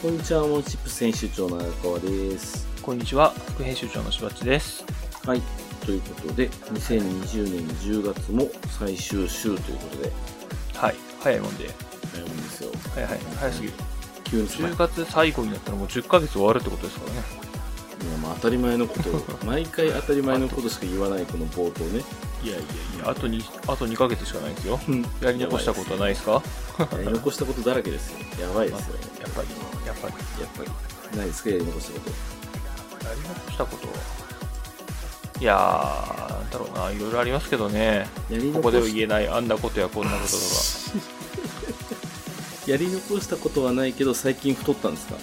こんにちは、モンチップス編集長の荒川です。こんにちは、副編集長のしばっちです。はい、ということで、2020年10月も最終週ということで。はい、早いもんで。早いもんですよ。早すぎる。急に10月最後になったらもう10ヶ月終わるってことですからね。いや、まあ当たり前のこと、毎回当たり前のことしか言わないこの冒頭ね。いや、あと2ヶ月しかないですよ。やり残したことはないですか？やり残したことだらけですよ。やばいですよ。やっぱり。ないですか、やり残したこと。やり残したこと。いやー、なんだろうな、いろいろありますけどね。ここでは言えない、あんなことやこんなこととか。やり残したことはないけど、最近太ったんですか？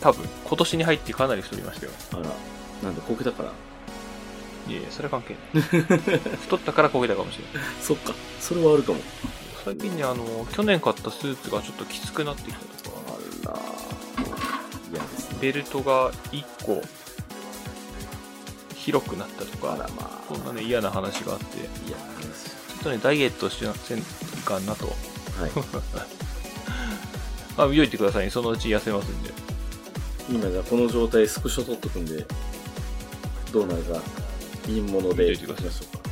多分、今年に入ってかなり太りましたよ。あら、なんで、こけたから。いやそれ関係ない。太ったから焦げたかもしれない。そっか、それはあるかも。最近ね、去年買ったスーツがちょっときつくなってきたとか。あらー、いやですね。ベルトが1個広くなったとか。あらまあ。そんなね、嫌な話があって。嫌な話。ちょっとね、ダイエットしなせんいかんなと。はい。まあ、見といてください。そのうち痩せますんで。今じゃあこの状態スクショ撮っとくんで、どうなるか。いいものでいきましょうか。は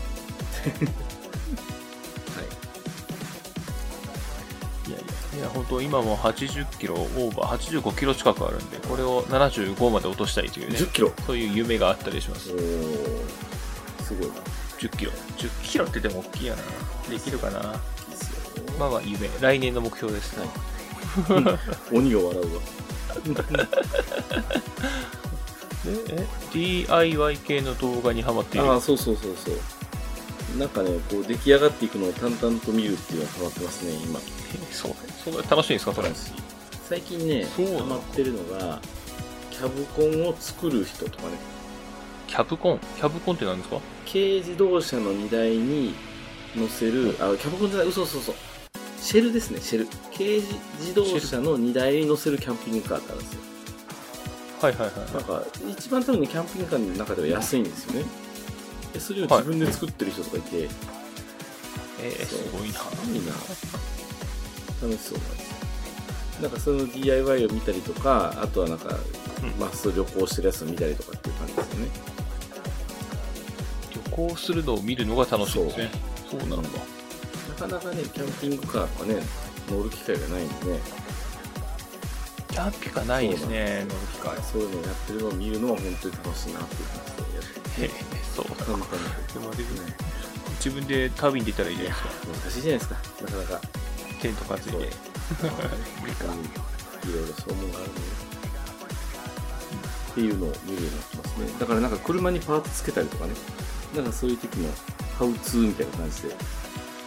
い。いや本当今も80キロオーバー、85キロ近くあるんで、これを75まで落としたいというね。10キロ。そういう夢があったりします。おー、すごいな。10キロってでも大きいやな。できるかな。まあ夢、来年の目標です。はい、鬼を笑うわ。DIY 系の動画にハマっている。ああ、そう。なんかね、こう出来上がっていくのを淡々と見るっていうのはハマってますね、今。そう。そんな楽しいんですか、それ。最近ね、ハマってるのが、キャブコンを作る人とかね。キャブコンって何ですか？軽自動車の荷台に乗せる、あ、キャブコンじゃない、そう。シェルですね、シェル。軽自動車の荷台に乗せるキャンピングカーってあるんですよ。はい、なんか一番多分ね、キャンピングカーの中では安いんですよね。でそれを自分で作ってる人とかいて、はい、すごいな、楽しそうなんですよ。なんかその DIY を見たりとか、あとはなんか、まあそう旅行してるやつを見たりとかっていう感じですよね。旅行するのを見るのが楽しいですね。そうなのか。なかなかね、キャンピングカーとかね、乗る機会がないんでね。キャンピングカーないですね。そういうのをやってるのを見るのは本当に楽しいなっていう感じでやってる。そうなのかな。自分で旅に出たらいいじゃないですか。難しいじゃないですか。なかなかテント担いで。いろいろそういうものがあるのでっていうのを見るようになってますね。だからなんか車にパーツつけたりとかね、なんかそういう時のハウツーみたいな感じで。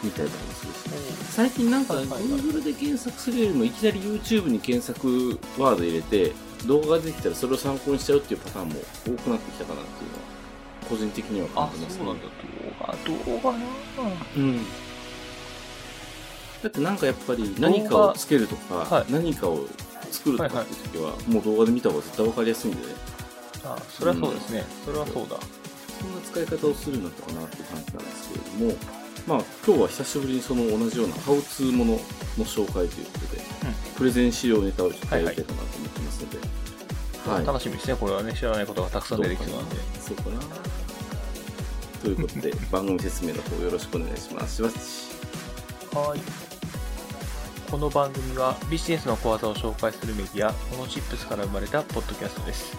みたいな話です、ね。最近なんか Google で検索するよりもいきなり YouTube に検索ワード入れて動画が出てきたらそれを参考にしちゃうっていうパターンも多くなってきたかなっていうのは個人的には感じますね。あ、そうなんだ。動画な。うん。だってなんかやっぱり何かをつけるとか、はい、何かを作るとかっていう時は、はいはい、もう動画で見た方が絶対わかりやすいんでね。あ、それはそうですね。それはそうだ。そんな使い方をするんだったかなっていう感じなんですけれども。まあ、今日は久しぶりにその同じようなハウツーものの紹介ということで、プレゼン資料ネタをちょっとやりたいかなと思ってますので、はい、楽しみですね。これはね、知らないことがたくさん出てきそうなんで。そうかな。ということで番組説明の方よろしくお願いします。しばっち。はい。この番組はビジネスの小技を紹介するメディアこのチップスから生まれたポッドキャストです。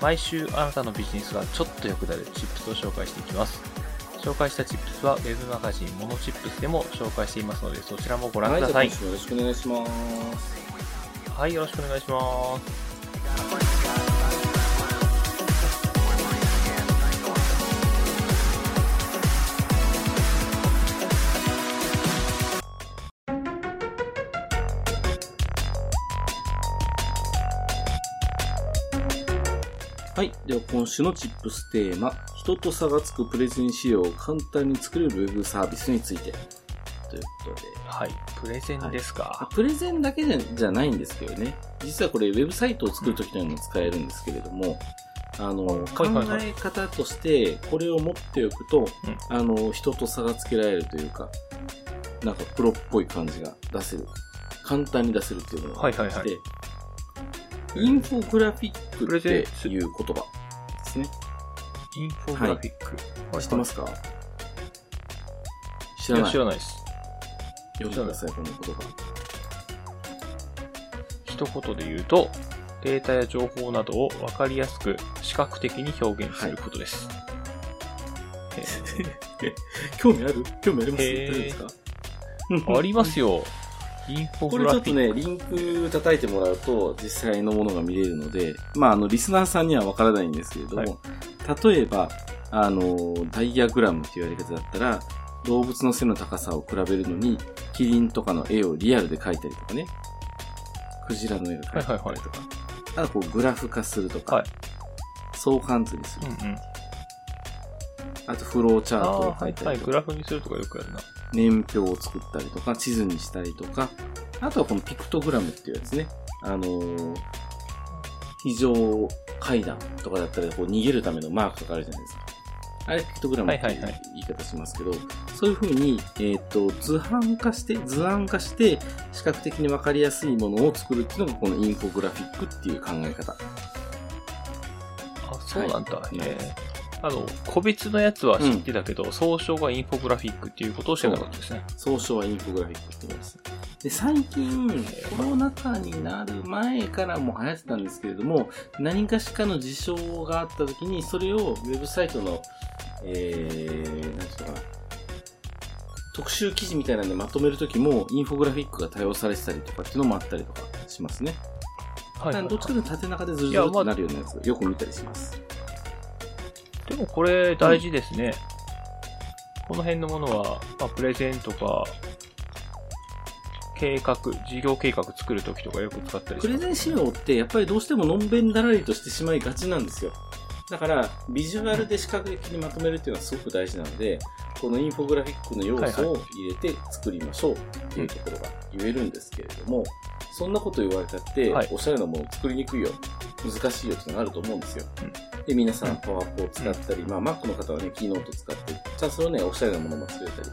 毎週あなたのビジネスがちょっと良くなるチップスを紹介していきます。紹介したチップスはウェブマガジンモノチップスでも紹介していますので、そちらもご覧ください。よろしくお願いします。はい、よろしくお願いします。はい、では今週のチップステーマ、人と差がつくプレゼン資料を簡単に作れるウェブサービスについてということで、はい、プレゼンですか、はい、プレゼンだけじゃないんですけどね、実はこれウェブサイトを作るときにも使えるんですけれども、考え方としてこれを持っておくと、人と差がつけられるというか、なんかプロっぽい感じが出せる簡単に出せるっていうのがありまして、はいはいはい、インフォグラフィックっていう言葉ですね。インフォグラフィック、はい、知ってますか？はい、知らないです。読んでください、この言葉。一言で言うと、データや情報などを分かりやすく視覚的に表現することです。はい、興味あります？ですか？ありますよ。インフォグラフィック。これちょっとね、リンク叩いてもらうと実際のものが見れるので、まあリスナーさんには分からないんですけれども、はい、例えばダイアグラムっていうやり方だったら、動物の背の高さを比べるのにキリンとかの絵をリアルで描いたりとかね、クジラの絵を描いたりとか、はいはいはい、あとこうグラフ化するとか、はい、相関図にするとか、うんうん、あとフローチャートを描いたりとか、はい、グラフにするとかよくやるな。年表を作ったりとか、地図にしたりとか、あとはこのピクトグラムっていうやつね、非常階段とかだったらこう逃げるためのマークとかあるじゃないですか。あれピクトグラムっていう言い方しますけど、はいはいはい、そういう風に、図案化して視覚的に分かりやすいものを作るっていうのがこのインフォグラフィックっていう考え方。あ、そうなんだ、はい、個別のやつは知ってたけど、うん、総称がインフォグラフィックっていうことを知らなかったですね。総称はインフォグラフィックって言います。で、最近、コロナ禍になる前からも流行ってたんですけれども、何かしかの事象があったときに、それをウェブサイトの、なんていうかな、特集記事みたいなのでまとめるときも、インフォグラフィックが多用されてたりとかっていうのもあったりとかしますね。はい、はい。どっちかというと縦中でずるずるってなるようなやつをよく見たりします。でもこれ大事ですね。うん、この辺のものは、まあ、プレゼンとか計画、事業計画作るときとかよく使ったりします。プレゼン資料ってやっぱりどうしてものんべんだらりとしてしまいがちなんですよ。だからビジュアルで視覚的にまとめるっていうのはすごく大事なので、このインフォグラフィックの要素を入れて作りましょうっていうところが言えるんですけれども、うん、そんなこと言われたって、はい、おしゃれなものを作りにくいよ、難しいよってなると思うんですよ。うん、で、皆さんパワーポを使ったり、うん、まあ Mac の方はね、キーノート使って、じゃあそれをね、おしゃれなものも作れたり、う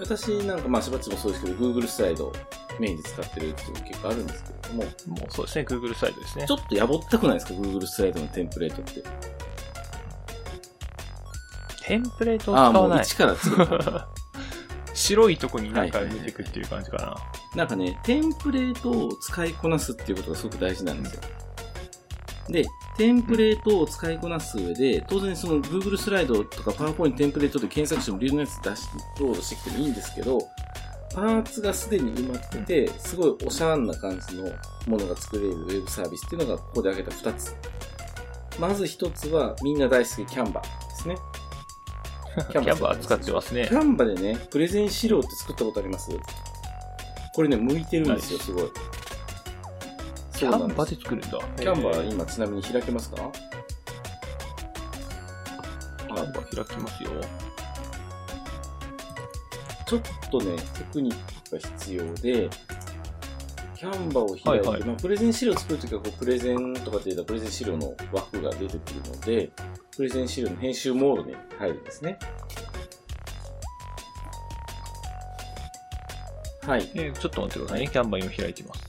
ん、私なんかまあしばっちもそうですけど、Google スライドをメインで使ってるっていうの結構あるんですけれども、もうそうですね、Google スライドですね。ちょっとやぼったくないですか、Google スライドのテンプレートって。テンプレートを使わない。ああ、もう一から作る。白いとこに何か出てくっていう感じかな、はいはいはい。なんかね、テンプレートを使いこなすっていうことがすごく大事なんですよ。で、テンプレートを使いこなす上で、当然その Google スライドとか PowerPoint テンプレートで検索しても無料のやつ出して、ロードしてきてもいいんですけど、パーツがすでに埋まってて、すごいおしゃんな感じのものが作れるウェブサービスっていうのがここで挙げた2つ。まず1つはみんな大好き Canva ですね。キャンバー使ってますね。キャンバーでね、プレゼン資料って作ったことあります？これね、向いてるんですよ、すごい。キャンバーで作るんだ。キャンバー今ちなみに開けますか？キャンバー開きますよ。ちょっとね、テクニックが必要で、キャンバーを開いて、はいはい、まあ、プレゼン資料を作るときはこう、プレゼンとかって言ったらプレゼン資料の枠が出てくるので、プレゼン資料の編集モードに入るんですね。はい。ちょっと待ってくださいね。はい、キャンバー今開いてます。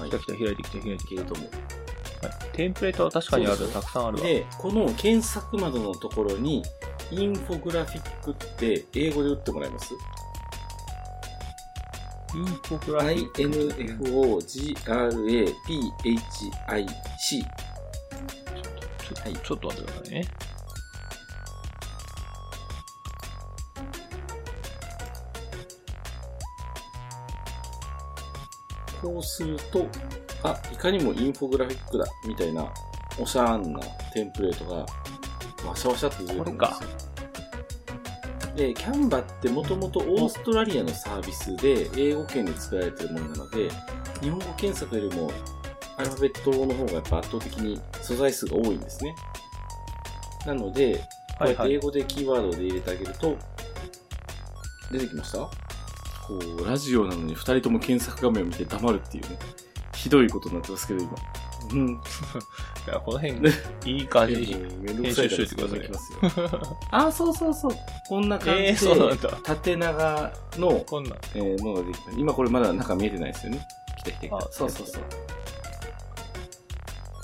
はい、開いてきたと思う。はい、テンプレートは確かにある。たくさんあるわ。で、この検索窓のところに、インフォグラフィックって英語で打ってもらえます？インフォグラフィック。INFOGRAPHIC。はい、ちょっと待ってくださいね。こうすると、あ、いかにもインフォグラフィックだみたいなおしゃんなテンプレートがワシャワシャって出てくるんですよ。で、キャンバってもともとオーストラリアのサービスで英語圏で作られているものなので、日本語検索よりもアルファベットの方がやっぱ圧倒的に素材数が多いんですね。なので、こうやって英語でキーワードで入れてあげると、はいはい、出てきました？こう、ラジオなのに2人とも検索画面を見て黙るっていうね、ひどいことになってますけど今。うん。いや、この辺、いい感じに編集しといてください。あ、そうそうそう。こんな感じで、縦長のものができた。今これまだ中見えてないですよね。来て来て。あ、そうそうそう。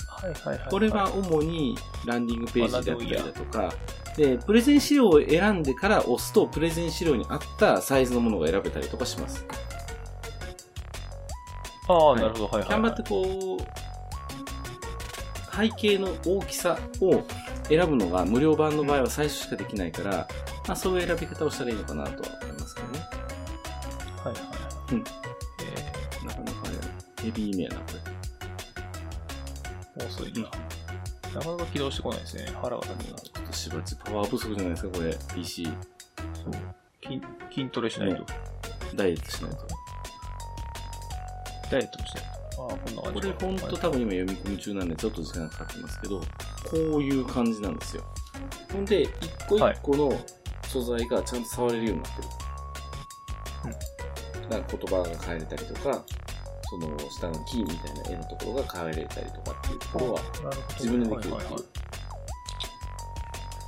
はいはいはい。これは主にランディングページだったりだとか、で、プレゼン資料を選んでから押すと、プレゼン資料に合ったサイズのものが選べたりとかします。ああ、はい、なるほど、はいはい。Canvaってこう、背景の大きさを選ぶのが無料版の場合は最初しかできないから、うん、まあそういう選び方をしたらいいのかなとは思いますけどね。はいはい。うん。なかなかヘビーめやな、これ。遅いな。なかなか起動してこないですね。腹が立つな。ちょっとしばらくパワー不足じゃないですか、これ、PC。そう。筋トレしないと。ダイエットしないと。ダイエットもしてる。ああ、こんな感じ。これほんと多分今読み込み中なんでちょっと時間かかってますけど、こういう感じなんですよ。ほんで、一個一個の素材がちゃんと触れるようになってる。はい、なんか言葉が変えれたりとか、その下のキーみたいな絵のところが変えれたりとかっていうところは自分でできるっていう。はいはいは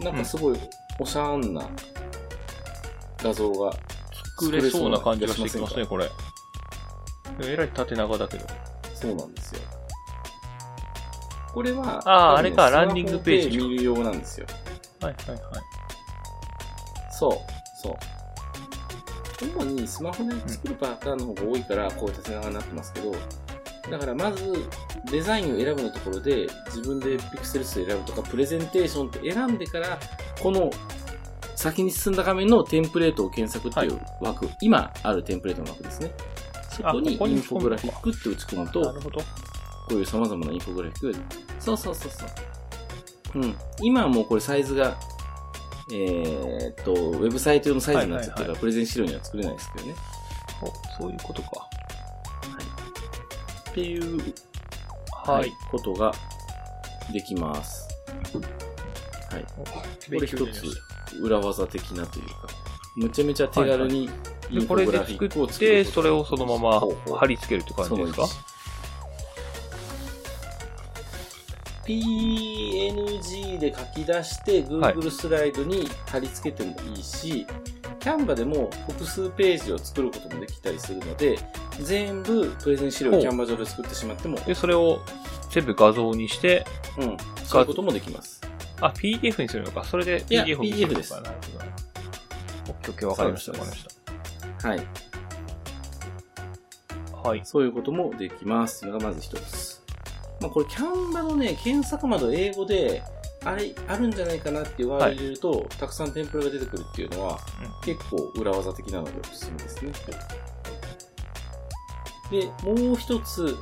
い、なんかすごいおしゃんな画像が作れそうな感じがしてきますね、これ。えらい縦長だけど。そうなんですよ。これは、あれか、ランディングページ見る用なんですよ。はいはいはい。そう、そう。主にスマホで作るパターンの方が多いから、こういう縦長になってますけど、だからまず、デザインを選ぶのところで、自分でピクセル数選ぶとか、プレゼンテーションって選んでから、この先に進んだ画面のテンプレートを検索っていう枠、はい、今あるテンプレートの枠ですね。そこにインフォグラフィックって打ち込むと、こういう様々なインフォグラフィックが、そうそうそうそう。うん。今はもうこれサイズが、ウェブサイト用のサイズになっちゃったから、プレゼン資料には作れないですけどね。そういうことか。はい。っていう、はい、ことができます。はい。これ一つ裏技的なというか、むちゃめちゃ手軽に、でこれで作ってそれをそのまま貼り付けるって感じですか。 PNG で書き出して Google スライドに貼り付けてもいいし、はい、Canva でも複数ページを作ることもできたりするので、全部プレゼン資料を Canva 上で作ってしまっても、でそれを全部画像にして、うん、使うこともできます。あ、 PDF にするのか。それで PDF にするのか。いや、PDF です。なるほど。 OK、 分かりました、分かりました。はい。はい。そういうこともできます。それがまず一つ。まあ、これ、Canva のね、検索窓、英語で、あれ、あるんじゃないかなっていうワードを入れると、はい、たくさんテンプレが出てくるっていうのは、うん、結構裏技的なのでおすすめですね。はい、で、もう一つ、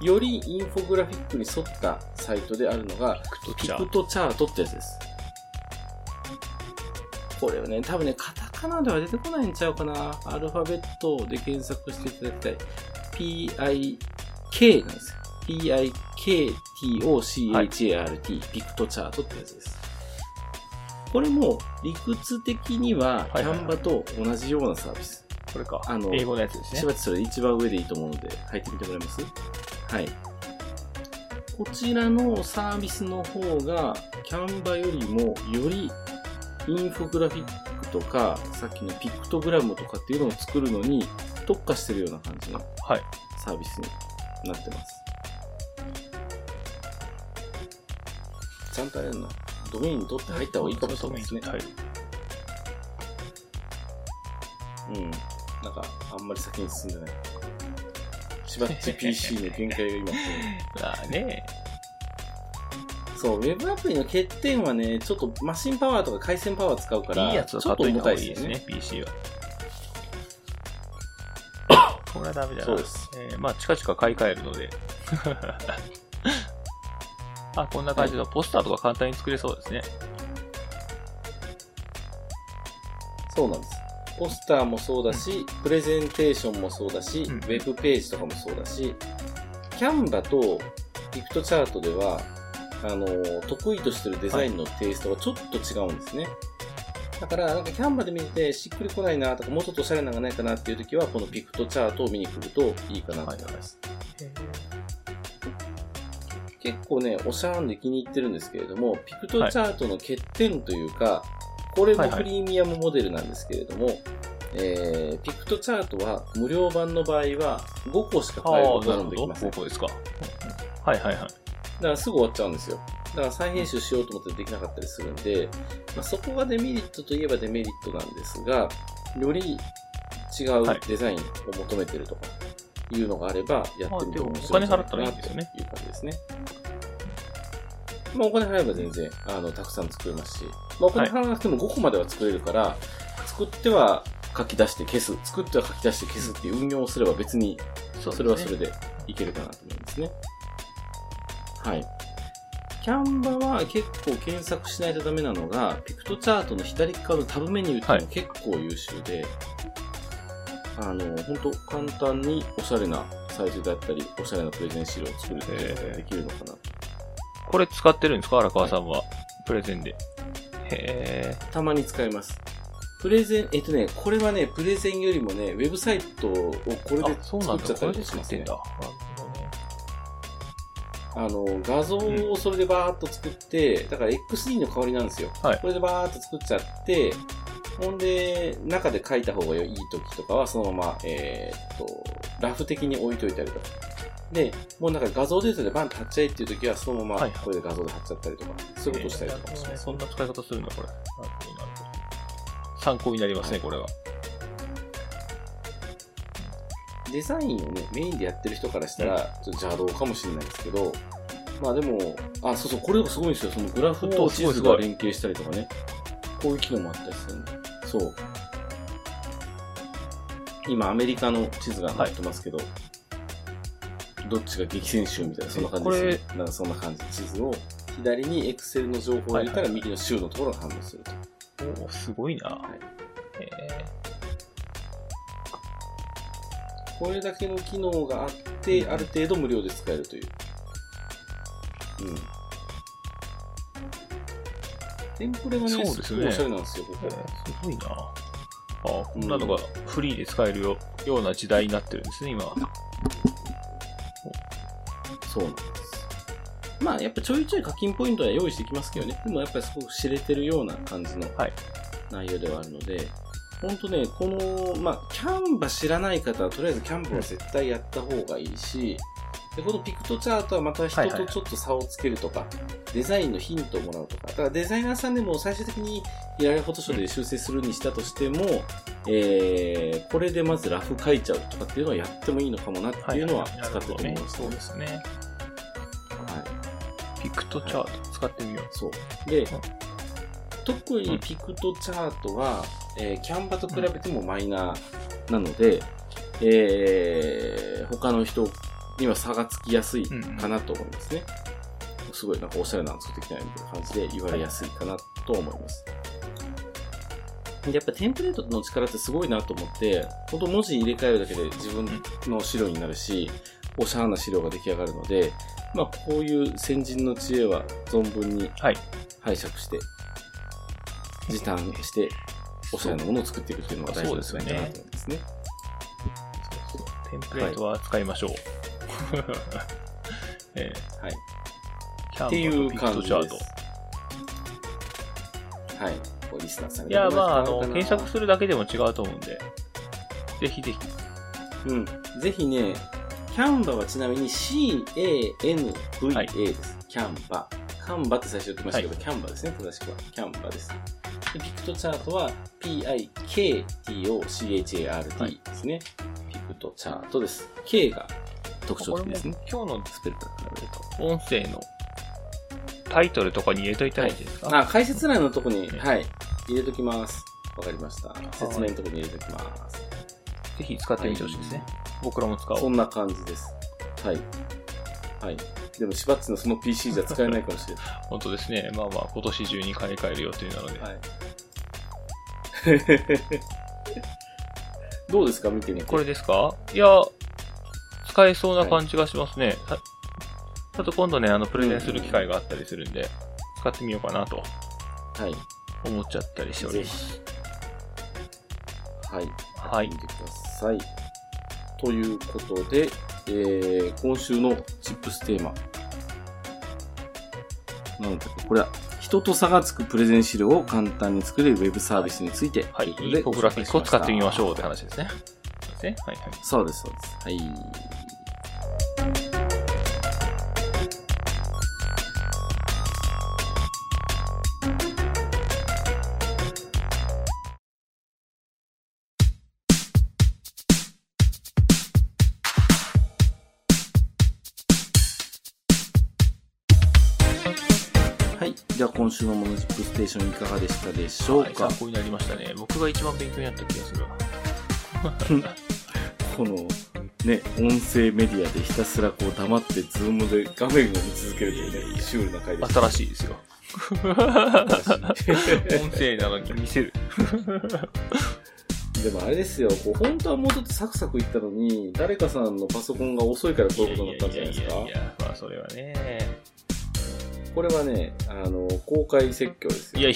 よりインフォグラフィックに沿ったサイトであるのが、Piktochart ってやつです。これはね、多分ね、カタカナでは出てこないんちゃうかな。アルファベットで検索していただきたい。P-I-K なんですよ。P-I-K-T-O-C-H-A-R-T、はい、Piktochart ってやつです。これも理屈的には Canva と同じようなサービス。これか。英語のやつですね。しばらくそれ一番上でいいと思うので、入ってみてもらえます？はい。こちらのサービスの方が Canva よりもよりインフォグラフィックとか、さっきのピクトグラムとかっていうのを作るのに特化してるような感じのサービスになってます。はい、ちゃんとあれな、ドメインに取って入った方がいいかもしれないですね。はい。うん。なんか、あんまり先に進んでない。しばっち PC の限界が今。まあね。そう、ウェブアプリの欠点はね、ちょっとマシンパワーとか回線パワー使うから、いいやつはちょっと重たいですね、PC は。これはダメだな。そうです。まあ、近々買い替えるので。あ、こんな感じのポスターとか簡単に作れそうですね。そうなんです。ポスターもそうだし、プレゼンテーションもそうだし、ウェブページとかもそうだし、Canva と Piktochart では、得意としてるデザインのテイストがちょっと違うんですね。はい、だから、なんか Canva で見ててしっくりこないなとか、もうちょっとおしゃれなのがないかなっていう時は、この Piktochart を見に来るといいかなと思います。はい、結構ね、おしゃーんで気に入ってるんですけれども、ピクトチャートの欠点というか、これもプレミアムモデルなんですけれども、ピクトチャートは無料版の場合は5個しか変えることができません。5個ですか。はいはいはい。だからすぐ終わっちゃうんですよ。だから再編集しようと思ってできなかったりするんで、まあ、そこがデメリットといえばデメリットなんですが、より違うデザインを求めてるとかいうのがあればやってみても面白いんじゃないかなという感じですね。まあ、お金払えば全然たくさん作れますし、まあ、お金払わなくても5個までは作れるから、作っては書き出して消す、作っては書き出して消すっていう運用をすれば別にそれはそれでいけるかなと思うんですね。はい。Canva は結構検索しないとダメなのが、ピクトチャートの左側のタブメニューっていうのが結構優秀で、本当簡単におしゃれなサイズだったり、おしゃれなプレゼン資料を作るっていうことができるのかな。これ使ってるんですか、荒川さんは。プレゼンで。へー。たまに使います。プレゼン、これはね、プレゼンよりもね、ウェブサイトをこれで作っちゃったりしますね。画像をそれでバーっと作って、だから XD の代わりなんですよ。はい、これでバーっと作っちゃって、ほんで、中で書いた方がいい時とかは、そのまま、ラフ的に置いといたりとか。で、もうなんか画像データでバンと貼っちゃえっていう時は、そのままこれで画像で貼っちゃったりとか、そういうことしたりとかもします。そんな使い方するんだ、これ。参考になりますね、これは。デザインをね、メインでやってる人からしたら、ちょっと邪道かもしれないですけど、まあでも、あ、そうそう、これがすごいんですよ。そのグラフと地図が連携したりとかね。こういう機能もあったりするんで。そう。今、アメリカの地図が載ってますけど、どっちが激戦州みたいな、そんな感じですね。なんかそんな感じ。地図を左に Excel の情報を入れたら、右の州のところが反応すると。おー、すごいな。これだけの機能があって、ある程度無料で使えるという。テンプレがね、すごいおしゃれなんですよ、ここ。すごいな。あ、こんなのがフリーで使えるような時代になってるんですね、今は。そうなんです。まあやっぱちょいちょい課金ポイントは用意してきますけどね。でもやっぱりすごく知れてるような感じの内容ではあるので、本当ね、この、まあ、Canva 知らない方はとりあえず Canva は絶対やった方がいいし、でこのピクトチャートはまた人とちょっと差をつけるとか、デザインのヒントをもらうとか、だからデザイナーさんでも最終的にいられるフォトショーで修正するにしたとしても、これでまずラフ書いちゃうとかっていうのはやってもいいのかもなっていうのは使ってて思います。そうですね。ピクトチャート使ってみよう。そう。で、特にピクトチャートは、キャンバと比べてもマイナーなので、他の人には差がつきやすいかなと思いますね。すごいなんかおしゃれなの作ってきたいみたいな感じで言われやすいかなと思います。で、やっぱテンプレートの力ってすごいなと思って、ほんと文字入れ替えるだけで自分の資料になるし、おしゃれな資料が出来上がるので、まあ、こういう先人の知恵は存分に拝借して、時短して、おしゃれなものを作っていくっていうのが大事ですよね。そうですね。テンプレートは使いましょう。はい。っていう感じです。はい。リスナーさんに。いや、まあ、検索するだけでも違うと思うんで、ぜひぜひ。ぜひね、Canva はちなみに CANVA です。Canva。Canva って最初言ってましたけど、Canva ですね。正しくは Canva です。で、ピクトチャートは PIKTOCHART ですね。ピクトチャートです。K が特徴的ですね。今日のスペルから比べると、音声のタイトルとかに入れといたらいいですか？解説欄のとこに、入れときます。わかりました。説明のとこに入れときます。ぜひ使ってみてほしいですね。僕らも使おう。そんな感じです。はい。はい。でも、しばっちのその PC じゃ使えないかもしれない。本当ですね。まあまあ、今年中に買い替える予定なので。はい。どうですか見てみて。これですか？いや、使えそうな感じがしますね。ちょっと今度ね、プレゼンする機会があったりするんで、使ってみようかなと。はい。思っちゃったりしております。はい。はい。見てください。ということで、今週のチップステーマ、なので、これは人と差がつくプレゼン資料を簡単に作れるウェブサービスについて、はい、インフォグラフィックを使ってみましょうって話ですね。はいはい、そうですそうです。はい。じゃあ今週のモノジップステーションいかがでしたでしょうか。はい、参考になりましたね。僕が一番勉強になった気がするわ。このね、音声メディアでひたすらこう黙ってズームで画面を見続けるというね、シュールな回です。新しいですよ。音声なのに見せる。でもあれですよ、こう本当はもうちょっとサクサクいったのに、誰かさんのパソコンが遅いからこういうことになったんじゃないですか。いや、まあそれはね。これはね、公開説教ですよ。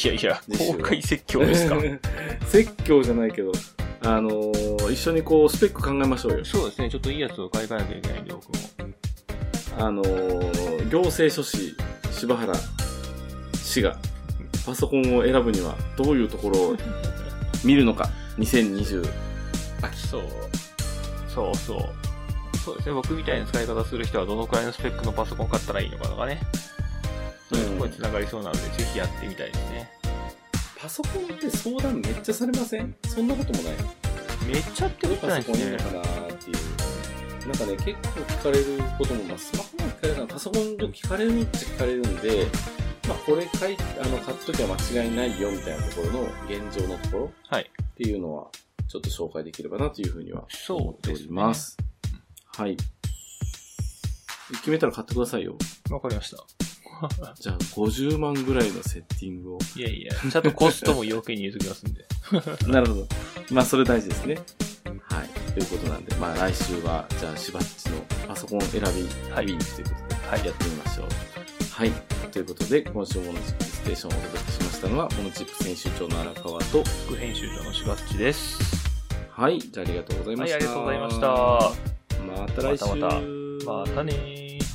公開説教ですか。説教じゃないけど、一緒にこう、スペック考えましょうよ。そうですね、ちょっといいやつを買い替えなきゃいけないんで、僕も。行政書士、柴原氏が、パソコンを選ぶには、どういうところを見るのか、2020秋。そうですね、僕みたいな使い方する人は、どのくらいのスペックのパソコン買ったらいいのかとかね。そういうとこに繋がりそうなので、ぜひやってみたいですね。パソコンって相談めっちゃされません？そんなこともない。めっちゃってことないですね。パソコンいいのかなーっていう。なんかね、結構聞かれることも、まあ、スマホも聞かれるな、パソコンで聞かれるって聞かれるんで、まあ、これ買っときは間違いないよみたいなところの現状のところ、はい、っていうのは、ちょっと紹介できればなというふうには思っております。そうですね。はい。決めたら買ってくださいよ。わかりました。じゃあ50万ぐらいのセッティングをちゃんとコストも要件に入れておきますんでなるほど、まあそれ大事ですね。はい、ということなんで、まあ来週はじゃあしばっちのパソコン選びウィークということで、はい、やってみましょう。はい、ということで今週モノチップステーションをお届けしましたのは、モノチップ編集長の荒川と副編集長のしばっちです。はい、じゃあありがとうございました。はい、ありがとうございました。また来週。またね。